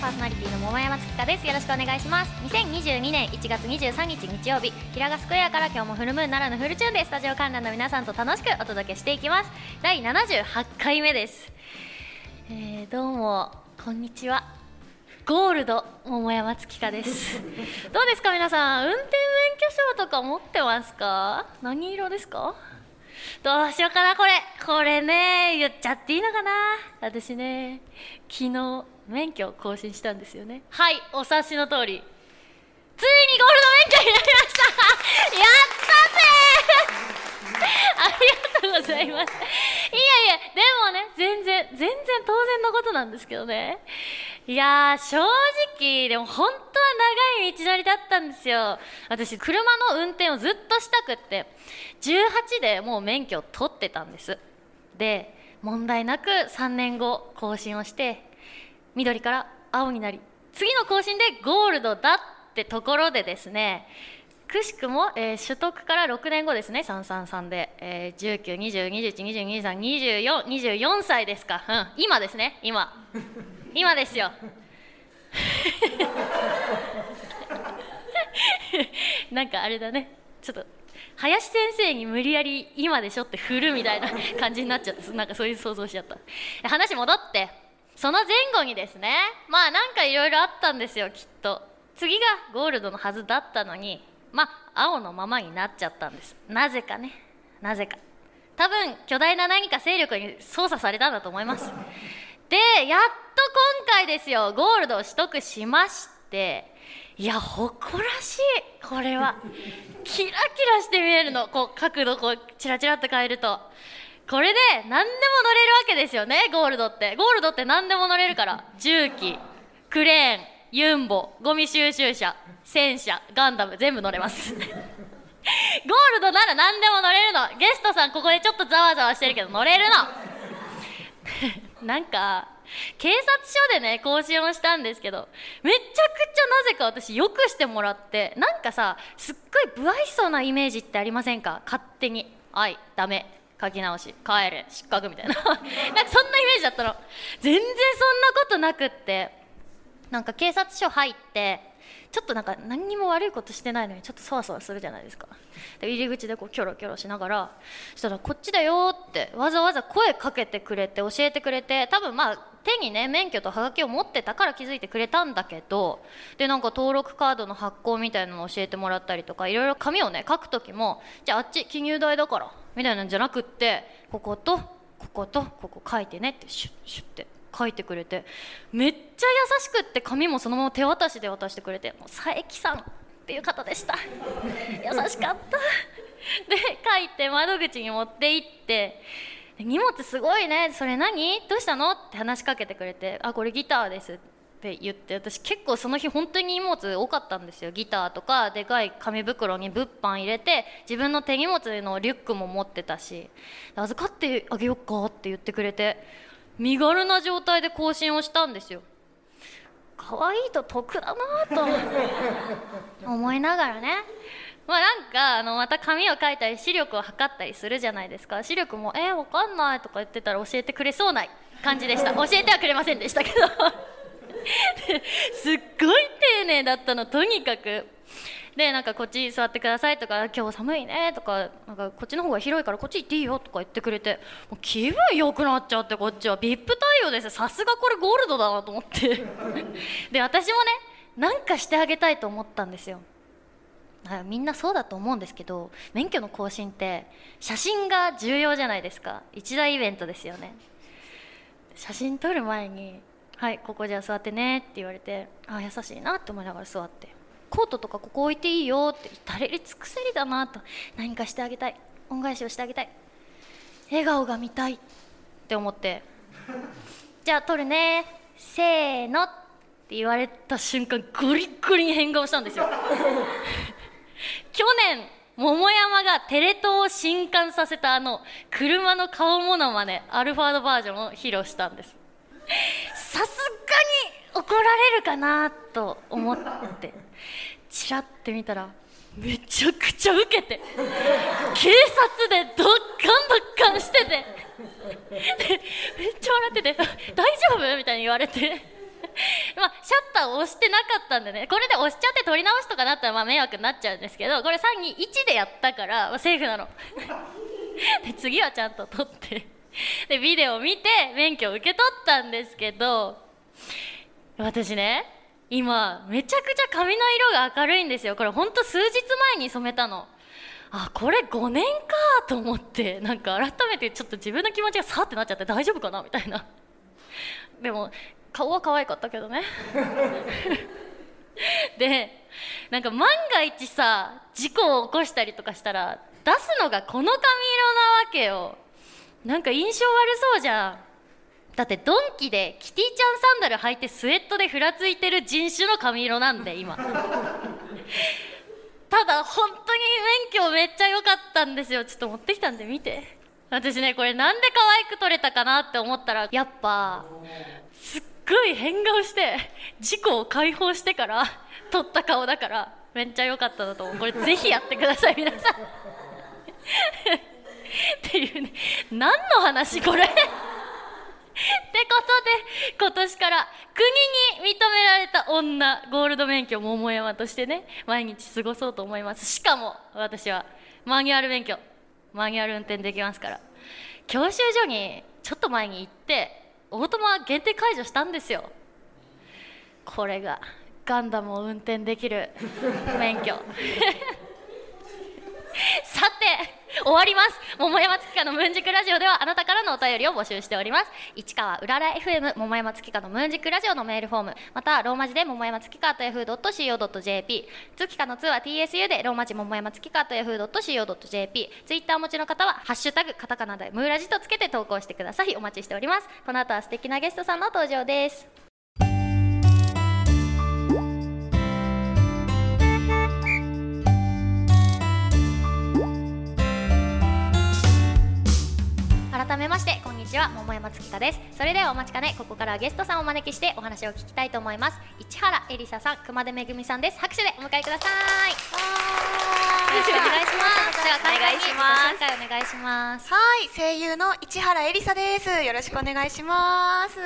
パーソナリティの桃山月香です。よろしくお願いします。2022年1月23日日曜日、平賀スクエアから今日もフルムーンならぬフルチューンでスタジオ観覧の皆さんと楽しくお届けしていきます。第78回目です、どうもこんにちは、ゴールド桃山月香です。どうですか皆さん、運転免許証とか持ってますか？何色ですか？どうしようかな、これね、言っちゃっていいのかな。私ね、昨日免許を更新したんですよね。はい、お察しの通り、ついにゴールド免許になりました。やったぜ。ありがとうございます。いやいや、でもね、全然当然のことなんですけどね。いやー、正直でも本当は長い道のりだったんですよ。私、車の運転をずっとしたくって18でもう免許を取ってたんです。で、問題なく3年後更新をして、緑から青になり、次の更新でゴールドだってところでですね、くしくも、取得から6年後ですね、333で、19、20、21、22、23、24、24歳ですか、うん、今ですね、今ですよ。なんかあれだね、ちょっと林先生に無理やり今でしょって振るみたいな感じになっちゃった。なんかそういう想像しちゃった。話戻って、その前後にですね、まあなんかいろいろあったんですよ。きっと次がゴールドのはずだったのに、まあ青のままになっちゃったんです。なぜかね、なぜか多分巨大な何か勢力に操作されたんだと思います。で、やっと今回ですよ、ゴールドを取得しまして、いや、誇らしい。これはキラキラして見えるの。こう角度こうチラチラって変えると、これで何でも乗れるわけですよね。ゴールドって何でも乗れるから、重機、クレーン、ユンボ、ゴミ収集車、戦車、ガンダム、全部乗れます。ゴールドなら何でも乗れるの。ゲストさんここでちょっとざわざわしてるけど乗れるの。なんか警察署でね、更新をしたんですけど、めちゃくちゃなぜか私よくしてもらって、なんかさ、すっごい不愛想なイメージってありませんか？勝手にはいダメ、書き直し、帰れ、失格みたいななんかそんなイメージだったの。全然そんなことなくって、なんか警察署入って、ちょっとなんか何にも悪いことしてないのにちょっとそわそわするじゃないですか。で、入り口でこうキョロキョロしながら、そしたらこっちだよってわざわざ声かけてくれて、教えてくれて、多分まあ手にね、免許とハガキを持ってたから気づいてくれたんだけど、で、なんか登録カードの発行みたいなのを教えてもらったりとか、いろいろ紙をね、書くときも、じゃああっち記入台だからみたいなんじゃなくって、こことこことここ書いてねってシュッシュッって書いてくれて、めっちゃ優しくって、紙もそのまま手渡しで渡してくれて、もう佐伯さんっていう方でした。優しかった。で、書いて窓口に持って行って、荷物すごいね、それ何、どうしたのって話しかけてくれて、あ、これギターですって言って、私結構その日本当に荷物多かったんですよ。ギターとかでかい紙袋に物販入れて、自分の手荷物のリュックも持ってたし、預かってあげよっかって言ってくれて、身軽な状態で更新をしたんですよ。可愛いと得だなと思いながらね、まあなんかまた紙を書いたり視力を測ったりするじゃないですか。視力もわかんないとか言ってたら教えてくれそうな感じでした。教えてはくれませんでしたけどすっごい丁寧だったの、とにかく。で、なんかこっち座ってくださいとか、今日寒いねとか、なんかこっちの方が広いからこっち行っていいよとか言ってくれて、もう気分良くなっちゃって、こっちはVIP対応ですよ。さすがこれゴールドだなと思ってで、私もね、なんかしてあげたいと思ったんですよ。みんなそうだと思うんですけど、免許の更新って写真が重要じゃないですか。一大イベントですよね。写真撮る前に、はいここじゃあ座ってねって言われて、あ、優しいなって思いながら座って、コートとかここ置いていいよって、至れり尽くせりだなと、何かしてあげたい、恩返しをしてあげたい、笑顔が見たいって思ってじゃあ撮るね、せーのって言われた瞬間、ゴリッゴリに変顔したんですよ去年桃山がテレ東を震撼させたあの車の顔モノマネ、アルファードバージョンを披露したんです。さすがに怒られるかなと思ってチラって見たら、めちゃくちゃウケて、警察でドッカンドッカンしててめっちゃ笑ってて、大丈夫みたいに言われてまあ、シャッターを押してなかったんでね、これで押しちゃって撮り直しとかなったらまあ迷惑になっちゃうんですけど、これ 3,2,1 でやったから、まあ、セーフなので次はちゃんと撮ってでビデオを見て免許を受け取ったんですけど、私ね今めちゃくちゃ髪の色が明るいんですよ。これほんと数日前に染めたの。あ、これ5年かと思って、なんか改めてちょっと自分の気持ちがさーってなっちゃって、大丈夫かなみたいな。でも顔は可愛かったけどねでなんか万が一さ事故を起こしたりとかしたら出すのがこの髪色なわけよ。なんか印象悪そうじゃん。だってドンキでキティちゃんサンダル履いてスウェットでふらついてる人種の髪色なんで今ただ本当に免許めっちゃ良かったんですよ。ちょっと持ってきたんで見て。私ねこれなんで可愛く撮れたかなって思ったら、やっぱすっごい変顔して事故を解放してから撮った顔だからめっちゃ良かったなと思う。これぜひやってください皆さんっていうね、何の話これってことで、今年から国に認められた女ゴールド免許桃山としてね毎日過ごそうと思います。しかも私はマニュアル免許、マニュアル運転できますから。教習所にちょっと前に行ってオートマ限定解除したんですよ。これがガンダムを運転できる免許さて終わります。桃山月花のムーンジクラジオではあなたからのお便りを募集しております。市川うらら FM 桃山月花のムーンジクラジオのメールフォーム、またローマ字で桃山月花 yahoo.co.jp、 月花の2は TSU でローマ字桃山月花 yahoo.co.jp、 ツイッターお持ちの方はハッシュタグカタカナでムーラジとつけて投稿してください。お待ちしております。この後は素敵なゲストさんの登場です。改めましてこんにちは、桃山月花です。それではお待ちかね、ここからはゲストさんをお招きしてお話を聞きたいと思います。市原エリサさん、熊手めぐみさんです。拍手でお迎えください。よろしくお願いします。では簡単にご紹介お願いします。はい、声優の市原エリサです。よろしくお願いします。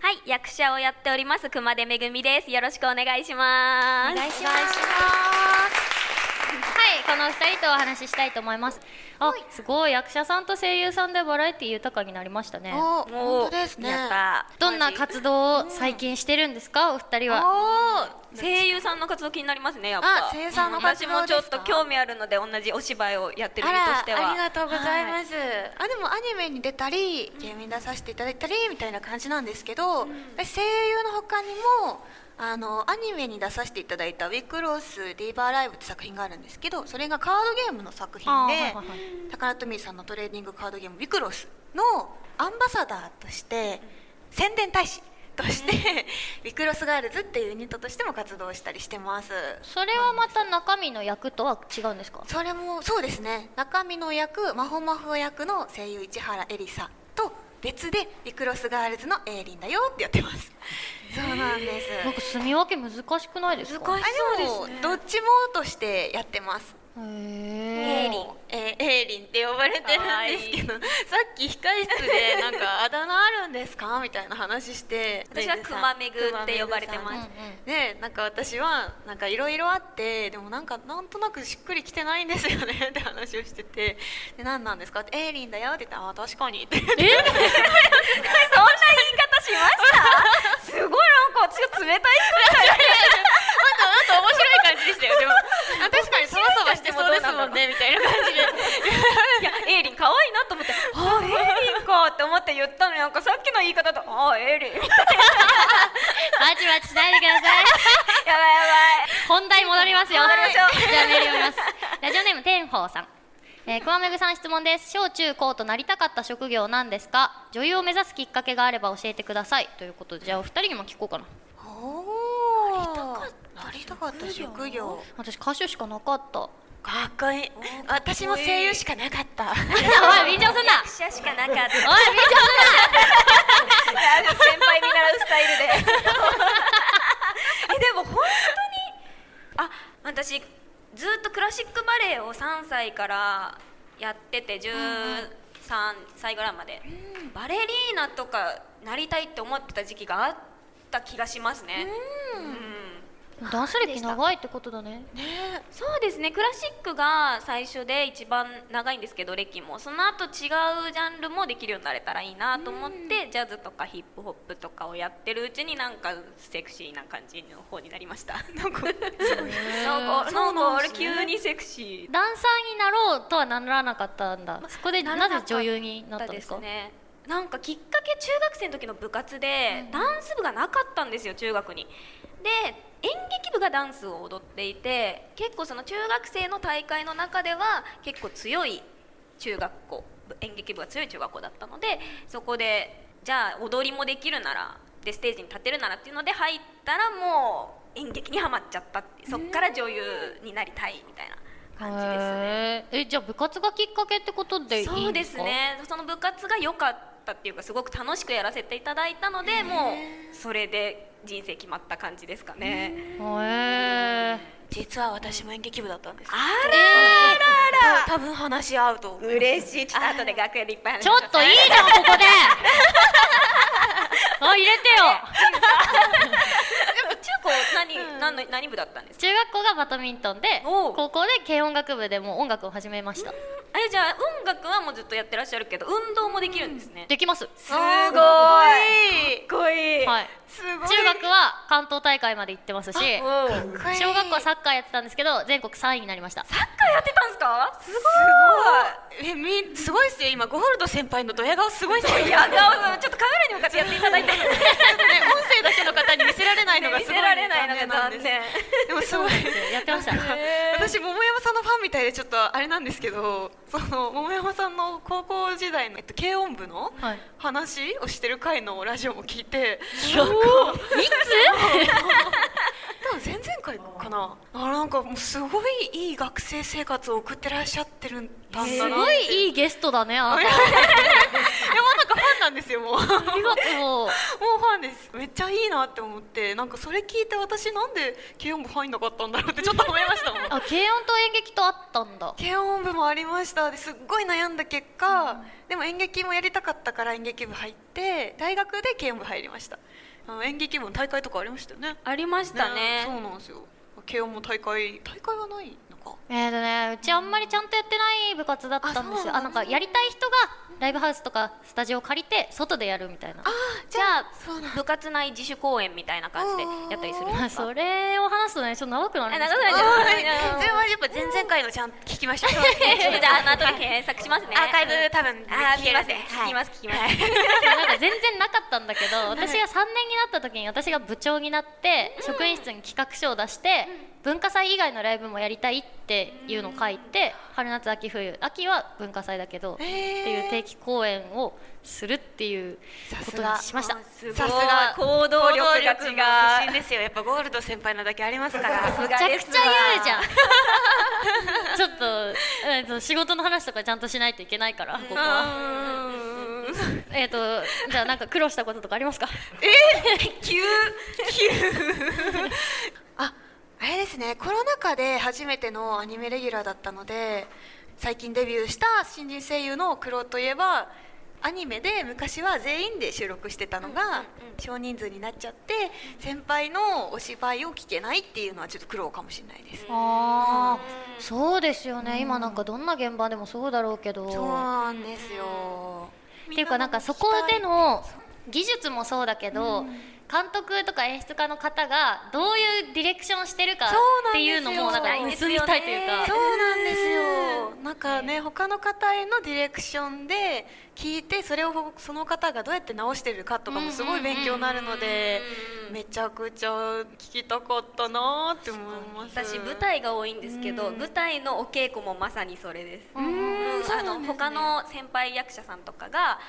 はい、役者をやっております熊手めぐみです。よろしくお願いします。お願いします。はい、この2人とお話ししたいと思います。あ、はい、すごい役者さんと声優さんでバラエティ豊かになりましたね。本当ですね。どんな活動を最近してるんですか、お二人は。声優さんの活動気になりますね。やっぱ声優さんの活動ですか。私もちょっと興味あるので、同じお芝居をやってる身としては。ありがとうございます、はい、あ、でもアニメに出たりゲームに出させていただいたりみたいな感じなんですけど、私声優の他にもアニメに出させていただいたウィクロスディーバーライブって作品があるんですけど、それがカードゲームの作品で、はいはいはい、タカラトミーさんのトレーディングカードゲームウィクロスのアンバサダーとして、宣伝大使として、ウィクロスガールズっていうユニットとしても活動したりしてます。それはまた中身の役とは違うんですか。それもそうですね、中身の役、まほまほ役の声優市原エリサと別でウィクロスガールズのエイリンだよってやってます。そうなんです。なんか住み分け難しくないですか。難しそうですね。どっちもとしてやってます。エイリンって呼ばれてるんですけど、さっき控室でなんかあだ名あるんですかみたいな話して私は熊めぐって呼ばれてます。で、なんか私はなんかいろいろあって、でもなんかなんとなくしっくりきてないんですよねって話をしてて、で、何なんですかってエイリンだよって言ったら、あ、確かにってそんな言い方しましたすごいなんか私が冷たい人みたいなんか面白い感じでしたよ。でも確かにそわそわしてもどうなんだろうねみたいな感じでいや、エイリン可愛いなと思って、あ、エイリンかって思って言ったのに、なんかさっきの言い方だと、あ、エイリンみたいな。待ち待ちしないでくださいやばいやばい、本題戻りますよ。戻りましょう。じゃあメール読みます。ラジオネーム天宝さん、熊めぐさん質問です。小中高となりたかった職業なんですか。女優を目指すきっかけがあれば教えてくださいということで、じゃあお二人にも聞こうかな。なりたかった職業、私歌手しかなかった。かっこいい。私も声優しかなかったおい、便乗すんな。役者しかなかった。おい、便乗すんな先輩見習うスタイルででも本当に、あ、私ずっとクラシックバレエを3歳からやってて、13歳ぐらいまで、バレリーナとかなりたいって思ってた時期があって、った気がしますね。うん、ダンス歴長いってことだ ね。そうですね、クラシックが最初で一番長いんですけど、歴もその後違うジャンルもできるようになれたらいいなと思って、ジャズとかヒップホップとかをやってるうちになんかセクシーな感じの方になりました。なんか俺急にセクシー、ダンサーになろうとはならなかったんだ、そこでなぜ女優になったんですか？なんかきっかけ、中学生の時の部活でダンス部がなかったんですよ、中学に。で、演劇部がダンスを踊っていて、結構その中学生の大会の中では結構強い中学校、演劇部が強い中学校だったので、そこでじゃあ踊りもできるなら、でステージに立てるならっていうので入ったら、もう演劇にはまっちゃったって、そっから女優になりたいみたいな感じですね。じゃあ部活がきっかけってことでいいんですか？そうですね、その部活が良かったっていうか、すごく楽しくやらせていただいたので、もうそれで人生決まった感じですかね。実は私も演劇部だったんです。あら、多分話し合うと思う。嬉しい、ちょっと後で楽屋でいっぱい話します。ちょっといいじゃん、ここで入れてよ。何部だったんですか？中学校がバドミントンで、高校で軽音楽部でもう音楽を始めました。じゃあ音楽はもうずっとやってらっしゃるけど、運動もできるんですね。できます。すごい、かっこいい。はい、すごい。中学は関東大会まで行ってますし、小学校はサッカーやってたんですけど、全国3位になりました。サッカーやってたんですか？すごいですよ。今ゴールド先輩のドヤ顔すごいですよ。ドヤ顔、ちょっとカメラに向かってやっていただいて、音声だけの方に見せられないのがすごい残念。でもすごいやってました。私、桃山さんのファンみたいでちょっとあれなんですけど、その桃山さんの高校時代の軽音部の話をしてる回のラジオも聞いて、前々回かな、なんかすごいいい学生生活を送ってらっしゃってるんだな。すごいいいゲストだね、あなた。いや、なんかファンなんですよ、もう。ありがとう。もうファンです。めっちゃいいなって思って、なんかそれ聞いて、私なんで軽音部入んなかったんだろうってちょっと思いましたもん。あ、軽音と演劇とあったんだ。軽音部もありました。ですっごい悩んだ結果、でも演劇もやりたかったから演劇部入って、大学で軽音部入りました。演劇部の大会とかありましたよね。ありましたね。そうなんですよ。慶応も大会はないのか。うちあんまりちゃんとやってない部活だったんですよ。なんかやりたい人がライブハウスとかスタジオ借りて外でやるみたいな。じゃあ部活内自主公演みたいな感じでやったりするんですか？それを話すとね、ちょっと長くなるんですけど。それはやっぱ前々回のちゃんと聞きましょう。じゃああの後で検索しますね。アーカイブ多分聞けますね。聞きます。なんか全然なかったんだけど、私が3年になった時に私が部長になって職員室に企画書を出して、文化祭以外のライブもやりたいっていうのを書いて、春夏秋冬、秋は文化祭だけどっていう定期公演をするっていうことにしました。さすが行動力が違うですよ。やっぱゴールド先輩のだけありますから。めちゃくちゃ言うじゃん。ちょっと、仕事の話とかちゃんとしないといけないから、ここは。じゃあなんか苦労したこととかありますか？あれですね、コロナ禍で初めてのアニメレギュラーだったので、最近デビューした新人声優の苦労といえば、アニメで昔は全員で収録してたのが少人数になっちゃって、先輩のお芝居を聞けないっていうのはちょっと苦労かもしれないです。そうですよね、今なんかどんな現場でもそうだろうけど。そうなんですよ。っていうか、なんかそこでの技術もそうだけど、監督とか演出家の方がどういうディレクションしてるかっていうのもなんか盗みたいというか。そうなんですよ。なんかね、他の方へのディレクションで聞いて、それをその方がどうやって直してるかとかもすごい勉強になるので、めちゃくちゃ聞きたかったなって思います。私、舞台が多いんですけど、舞台のお稽古もまさにそれです。他の先輩役者さんとかが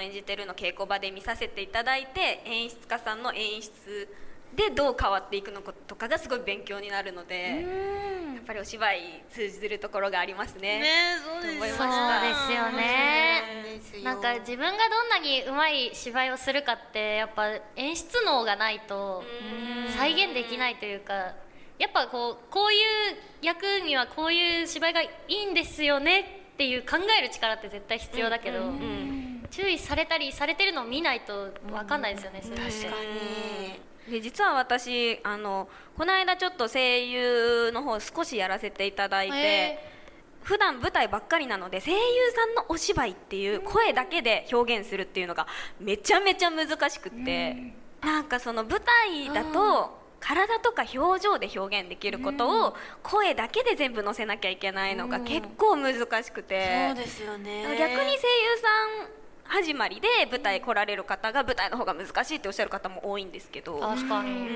演じてるの稽古場で見させていただいて、演出家さんの演出でどう変わっていくのかとかがすごい勉強になるので、やっぱりお芝居通じるところがあります ね。そうですよね。なんか自分がどんなにうまい芝居をするかって、やっぱ演出能がないと再現できないというか、やっぱこういう役にはこういう芝居がいいんですよねっていう考える力って絶対必要だけど、注意されたりされてるのを見ないと分かんないですよね。それ確かに。で実は私この間ちょっと声優の方少しやらせていただいて、普段舞台ばっかりなので声優さんのお芝居っていう声だけで表現するっていうのがめちゃめちゃ難しくって、なんかその舞台だと体とか表情で表現できることを声だけで全部載せなきゃいけないのが結構難しくて、そうですよね。逆に声優さん始まりで舞台来られる方が舞台の方が難しいっておっしゃる方も多いんですけど、確かに、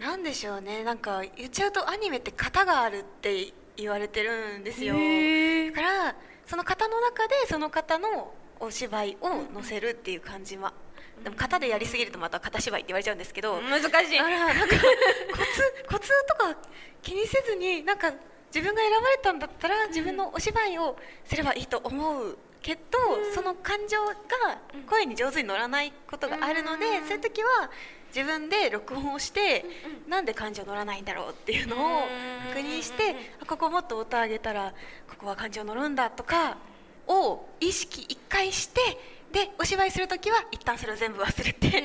なんでしょうね、なんか言っちゃうとアニメって型があるって言われてるんですよ。だからその型の中でその型のお芝居を載せるっていう感じは、でも型でやりすぎるとまた型芝居って言われちゃうんですけど、難しい。あら、なんかコツとか気にせずに、なんか自分が選ばれたんだったら自分のお芝居をすればいいと思うけど、その感情が声に上手に乗らないことがあるので、そういう時は自分で録音をして、なんで感情乗らないんだろうっていうのを確認して、ここもっと音上げたらここは感情乗るんだとかを意識一回して、でお芝居するときは一旦それを全部忘れて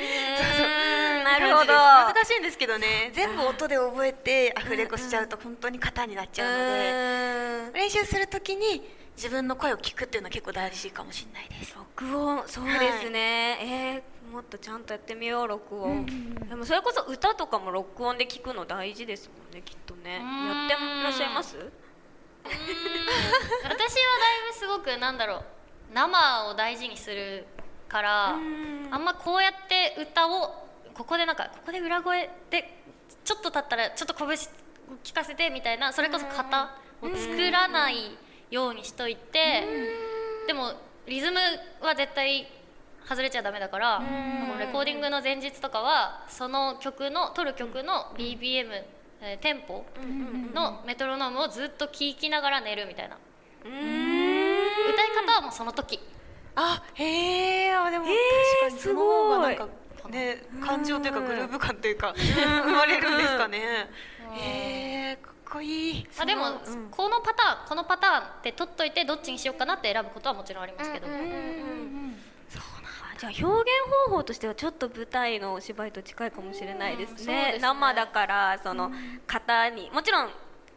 なるほど、難しいんですけどね、全部音で覚えてアフレコしちゃうと本当に型になっちゃうので、練習するときに自分の声を聞くっていうのは結構大事かもしれないです。録音、そうですね、もっとちゃんとやってみよう、録音、でもそれこそ歌とかも録音で聞くの大事ですもんね、きっとね。やっていらっしゃいます？私はだいぶすごく生を大事にするから、あんまこうやって歌をここで裏声でちょっと経ったらちょっと拳聞かせてみたいな、それこそ型を作らないようにしといて、でもリズムは絶対外れちゃダメだから、レコーディングの前日とかはその撮る曲の BPM、テンポのメトロノームをずっと聴きながら寝るみたいな。歌い方はもうその時。でも確かにその方がなんかね、感情というかグルーヴ感というか生まれるんですかね。かっこいい。でもこのパターンって取っといてどっちにしようかなって選ぶことはもちろんありますけど。じゃあ表現方法としてはちょっと舞台のお芝居と近いかもしれないですね。生だからその型にもちろん。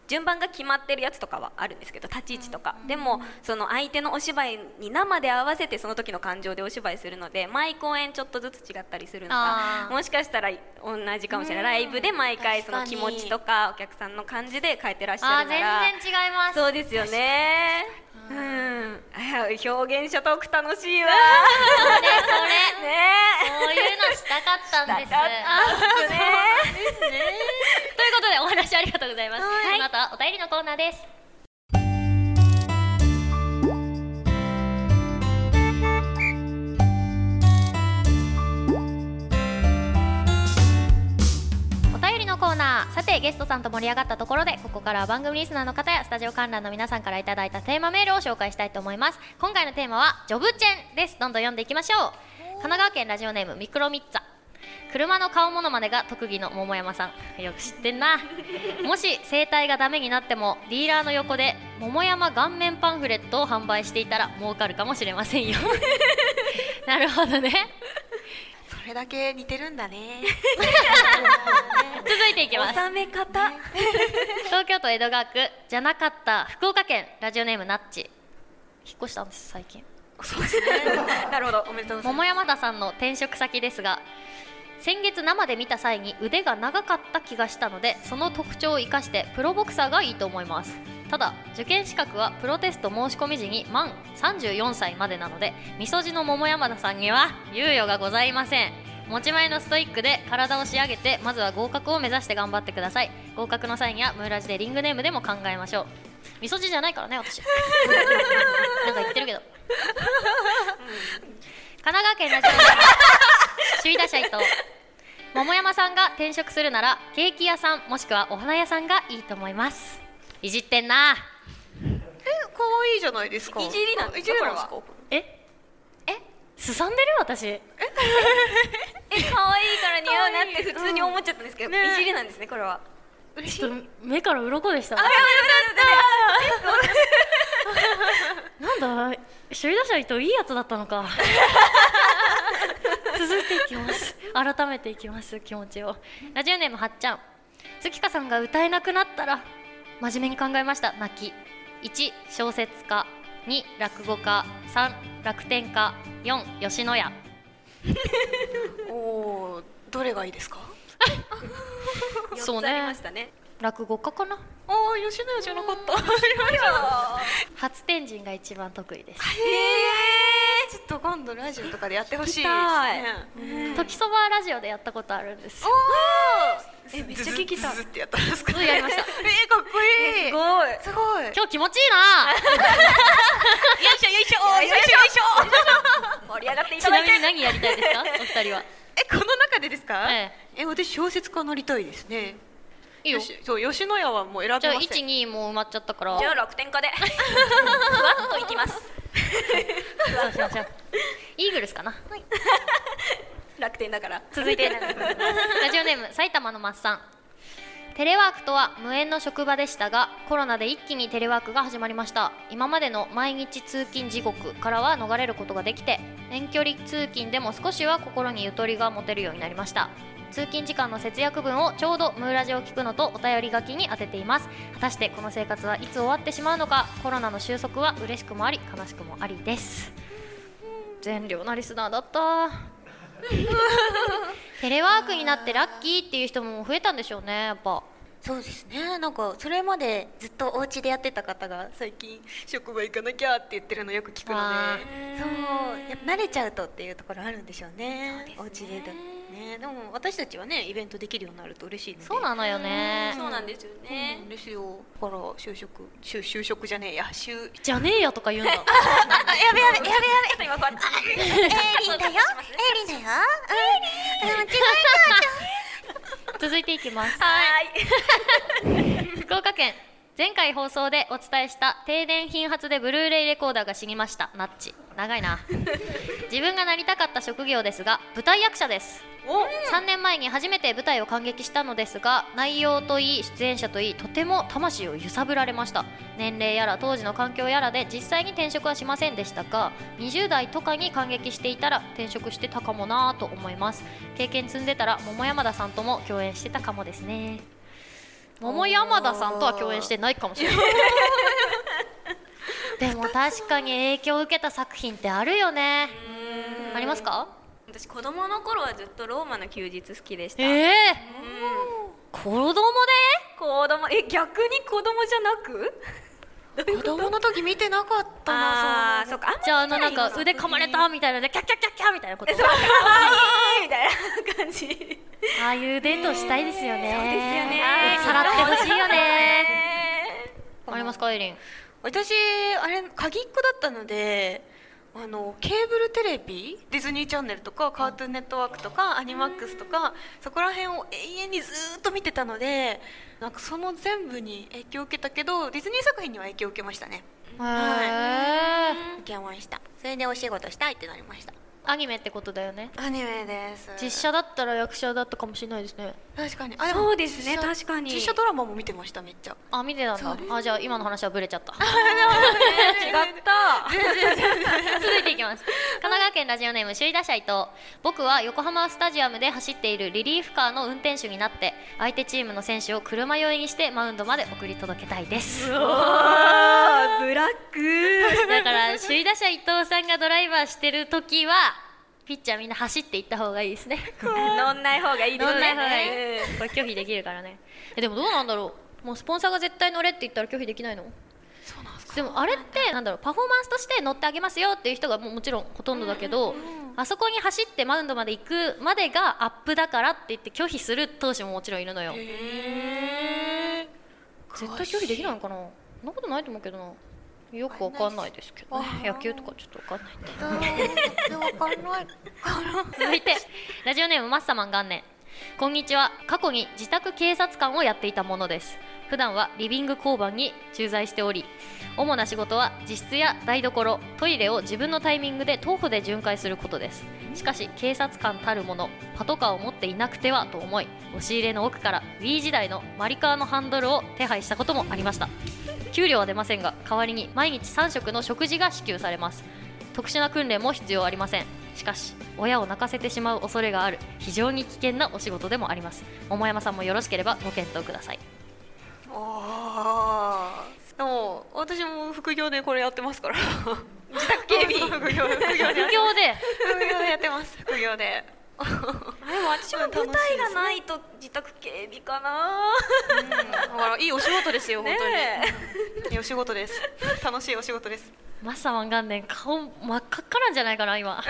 順番が決まってるやつとかはあるんですけど、立ち位置とか、でもその相手のお芝居に生で合わせてその時の感情でお芝居するので、毎公演ちょっとずつ違ったりするのがもしかしたら同じかもしれない。ライブで毎回その気持ちとかお客さんの感じで変えてらっしゃるから、全然違います。そうですよね、表現者トーク楽しいわ。そういうのしたかったんです。そうですね。ということでお話ありがとうございます。またお便りのコーナーです。お便りのコーナー。さてゲストさんと盛り上がったところで、ここからは番組リスナーの方やスタジオ観覧の皆さんからいただいたテーマメールを紹介したいと思います。今回のテーマはジョブチェンです。どんどん読んでいきましょう。神奈川県ラジオネームミクロミッツァ。車の顔モノマネが特技の桃山さん、よく知ってんな。もし声帯がダメになってもディーラーの横で桃山顔面パンフレットを販売していたら儲かるかもしれませんよ。なるほどね。それだけ似てるんだね。続いていきます。収め方。東京都江戸川区じゃなかった福岡県ラジオネームナッチ。引っ越したんです最近。そうですね。なるほど、おめでとうございます。桃山田さんの転職先ですが、先月生で見た際に腕が長かった気がしたので、その特徴を生かしてプロボクサーがいいと思います。ただ受験資格はプロテスト申し込み時に満34歳までなので、みそじの桃山田さんには猶予がございません。持ち前のストイックで体を仕上げて、まずは合格を目指して頑張ってください。合格の際にはムーラジでリングネームでも考えましょう。みそじじゃないからね私。なんか言ってるけど。神奈川県ラジオネーム首位打者伊藤。桃山さんが転職するならケーキ屋さんもしくはお花屋さんがいいと思います。いじってんな。可愛いじゃないですか。いじりなんですか。すさんでる私。可愛いから似合うなって普通に思っちゃったんですけど、いじりなんですねこれは。嬉しい。ちょっと目から鱗でした。なんだ、首位打者伊藤いいやつだったのか。続いていきます。改めていきます、気持ちを。ラジオネームはっちゃん。月花さんが歌えなくなったら真面目に考えました。泣き。1小説家、2落語家、3楽天家、4吉野家。おー、どれがいいですか？4つありましたね。落語家かな。あー、吉野家じゃなかった。初天神が一番得意です。ちょっと今度ラジオとかでやってほしいですね。時そばラジオでやったことあるんですよ。めっちゃ聞きたい。ズズってやったんですか？やりました。かっこいい。すごい。今日気持ちいいな。よいしょ。盛り上がっていただいて。ちなみに何やりたいですか？お二人は。この中でですか？私小説家になりたいですね。いいよ。そう、吉野家はもう選べません。じゃあ1、2もう埋まっちゃったから。じゃあ楽天家で。ふわっといきます。そうしましょう。イーグルスかな。はい、楽天だから。続いてラジオネーム埼玉のマッサン。テレワークとは無縁の職場でしたが、コロナで一気にテレワークが始まりました。今までの毎日通勤地獄からは逃れることができて、遠距離通勤でも少しは心にゆとりが持てるようになりました。通勤時間の節約分をちょうどムーラジを聞くのとお便り書きに当てています。果たしてこの生活はいつ終わってしまうのか。コロナの収束は嬉しくもあり悲しくもありです。善良なリスナーだった。テレワークになってラッキーっていう人も増えたんでしょうね、やっぱ。そうですね。なんかそれまでずっとお家でやってた方が最近職場行かなきゃって言ってるのよく聞くので、そう、やっぱ慣れちゃうとっていうところあるんでしょうね。そうですね。お家でだね、でも私たちはねイベントできるようになると嬉しいので。そうなのよね。そうなんですよね。うん、ですよ。だから就職じゃねえや、じゃねえやとか言うんだ。やべやべやべやべ。今こうやって。エイリンだよ。うん。続いていきます。はい。福岡県。前回放送でお伝えした停電頻発でブルーレイレコーダーが死にました。ナッチ長いな。自分がなりたかった職業ですが、舞台役者です。3年前に初めて舞台を観劇したのですが、内容といい出演者といい、とても魂を揺さぶられました。年齢やら当時の環境やらで実際に転職はしませんでしたが、20代とかに観劇していたら転職してたかもなと思います。経験積んでたら桃山田さんとも共演してたかもですね。桃山田さんとは共演してないかもしれない。でも確かに影響を受けた作品ってあるよね。ありますか？私子供の頃はずっとローマの休日好きでした。子供逆に子供じゃなく子供の時見てなかったな。あ、そうか。じゃあなんか腕噛まれたみたいなでキャッキャッキャッキャみたいなこと。そう、可愛いみたいな感じ。ああいうデートしたいですよね。そうですよね。さらってほしいよね。ありますか、エリン？私あれ鍵っ子だったので、ケーブルテレビ、ディズニーチャンネルとかカートゥーンネットワークとかアニマックスとか、そこら辺を永遠にずっと見てたので、なんかその全部に影響を受けたけど、ディズニー作品には影響を受けましたね。受けました。それでお仕事したいってなりました。アニメってことだよね。アニメです。実写だったら役者だったかもしれないですね。確かに。あ、そうですね。確かに実写ドラマも見てました。めっちゃ見てたんだ。あ、じゃあ今の話はブレちゃった。違った。続いていきます。神奈川県ラジオネーム首位打者伊藤。僕は横浜スタジアムで走っているリリーフカーの運転手になって、相手チームの選手を車酔いにしてマウンドまで送り届けたいです。ブラックだから首位打者伊藤さんがドライバーしてる時はピッチャーみんな走っていった方がいいですね。乗んない方がいいですね。乗んない方がいい。これ拒否できるからね。でもどうなんだろう。もうスポンサーが絶対乗れって言ったら拒否できないの？そうなんですか。でもあれってなんだろう、パフォーマンスとして乗ってあげますよっていう人が もちろんほとんどだけど、あそこに走ってマウンドまで行くまでがアップだからって言って拒否する投手ももちろんいるのよ。絶対拒否できないのかな。そんなことないと思うけどな。よくわかんないですけどね。野球とかちょっとわかんないんで。続いてラジオネームマッサマン元年。こんにちは。過去に自宅警察官をやっていたものです。普段はリビング交番に駐在しており、主な仕事は自室や台所、トイレを自分のタイミングで徒歩で巡回することです。しかし警察官たるもの、パトカーを持っていなくてはと思い、押し入れの奥から Wii 時代のマリカーのハンドルを手配したこともありました。給料は出ませんが、代わりに毎日3食の食事が支給されます。特殊な訓練も必要ありません。しかし親を泣かせてしまう恐れがある非常に危険なお仕事でもあります。桃山さんもよろしければご検討ください。でも私も副業でこれやってますから自宅警備副業でやってます。副業ででも私も舞台がないと自宅警備かな、だからいいお仕事ですよ、本当に、いいお仕事です。楽しいお仕事です。マサマン元年顔真っ赤っかなんじゃないかな今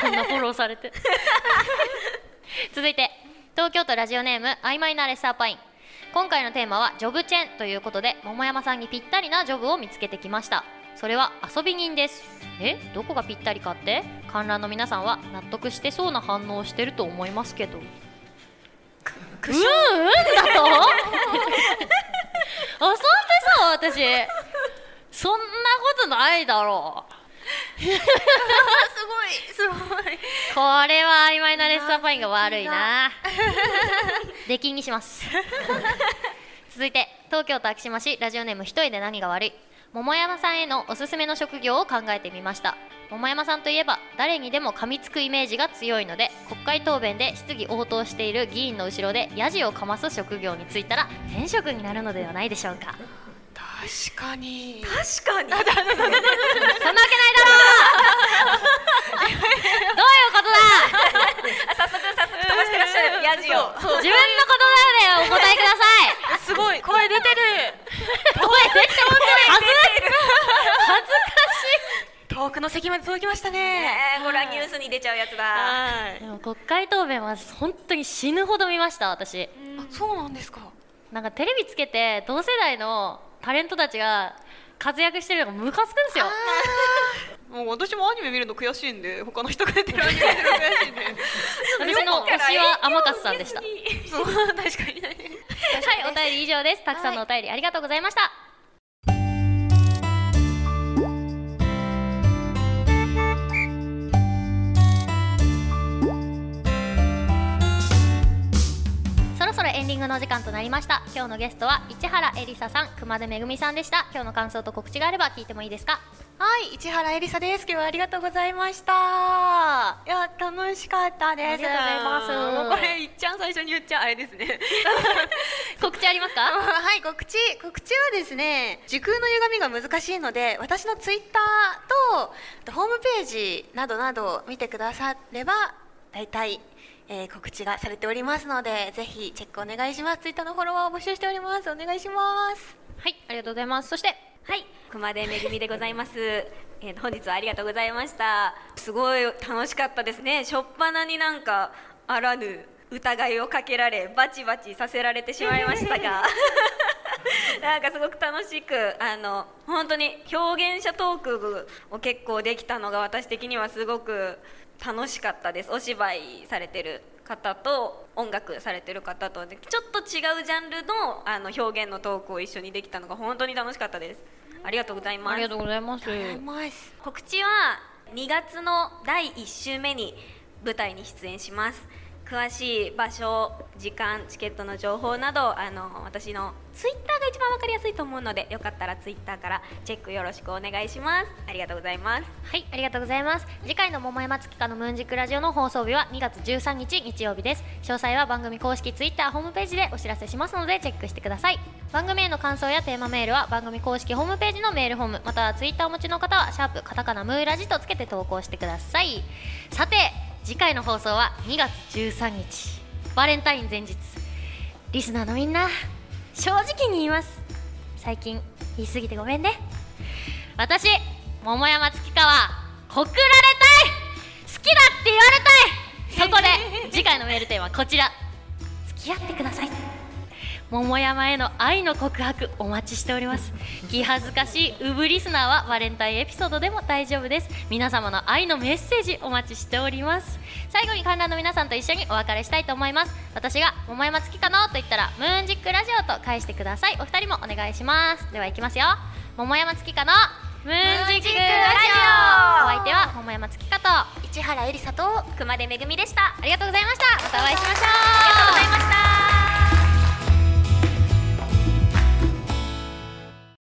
こんなフォローされて続いて東京都ラジオネーム曖昧なレッサーパイン。今回のテーマはジョブチェーンということで、桃山さんにぴったりなジョブを見つけてきました。それは遊び人です。どこがぴったりかって、観覧の皆さんは納得してそうな反応をしてると思いますけど、だと遊んでさ、私そんなことないだろうすごいこれは曖昧なレッサーパインが悪いな出禁にします続いて東京都昭島市ラジオネーム一人で何が悪い。桃山さんへのおすすめの職業を考えてみました。桃山さんといえば誰にでも噛みつくイメージが強いので、国会答弁で質疑応答している議員の後ろでヤジをかます職業に就いたら転職になるのではないでしょうか。確かにそんなわけないだろうどういうことだ早速飛ばしてらっしゃるヤジを。そう自分の言葉でお答えくださいすごい声出てる恥ずかしい。遠くの席まで届きましたね。これはニュースに出ちゃうやつだ。でも国会答弁は本当に死ぬほど見ました、私。そうなんですか。なんかテレビつけて同世代のタレントたちが活躍してるのがムカつくんですよ。もう私もアニメ見るの悔しいんで、他の人が出てるアニメ見るの悔しいんで私の推しは天勝さんでしたそう確かに、はい、お便り以上です。たくさんのお便りありがとうございました、エンディングの時間となりました。今日のゲストは市原恵里沙さん、熊手めぐみさんでした。今日の感想と告知があれば聞いてもいいですか。はい、市原恵里沙です。今日はありがとうございました。いや、楽しかったです。ありがとうございます。もうこれいっちゃん最初に言っちゃあれですね告知ありますかはい、告知はですね、時空の歪みが難しいので私のツイッターとホームページなどなど見てくだされば大体告知がされておりますので、ぜひチェックお願いします。ツイッターのフォロワーを募集しております。お願いします。はい、ありがとうございます。そして、はい、熊手めぐみでございます。本日はありがとうございました。すごい楽しかったですね。初っ端になんかあらぬ疑いをかけられ、バチバチさせられてしまいましたが、なんかすごく楽しく、本当に表現者トークを結構できたのが私的にはすごく楽しかったです。お芝居されてる方と音楽されてる方とでちょっと違うジャンルの、表現のトークを一緒にできたのが本当に楽しかったです。ありがとうございます。ありがとうございます。告知は2月の第1週目に舞台に出演します。詳しい場所、時間、チケットの情報など私のツイッターが一番わかりやすいと思うので、よかったらツイッターからチェックよろしくお願いします。ありがとうございます。はい、ありがとうございます。次回の桃山月花のムーンジックラジオの放送日は2月13日日曜日です。詳細は番組公式ツイッターホームページでお知らせしますのでチェックしてください。番組への感想やテーマメールは番組公式ホームページのメールフォーム、またはツイッターお持ちの方はシャープカタカナムーラジとつけて投稿してください。さて、次回の放送は2月13日バレンタイン前日。リスナーのみんな、正直に言います。最近言い過ぎてごめんね。私、桃山月花は告られたい、好きだって言われたい。そこで次回のメールテーマはこちら、付き合ってください。桃山への愛の告白お待ちしております。気恥ずかしいうぶリスナーはバレンタインエピソードでも大丈夫です。皆様の愛のメッセージお待ちしております。最後に観覧の皆さんと一緒にお別れしたいと思います。私が桃山月花のと言ったらムーンジックラジオと返してください。お二人もお願いします。では行きますよ。桃山月花のムーンジックラジオ、お相手は桃山月花と市原恵里沙と熊手めぐみでした。ありがとうございました。またお会いしましょう。ありがとうございました。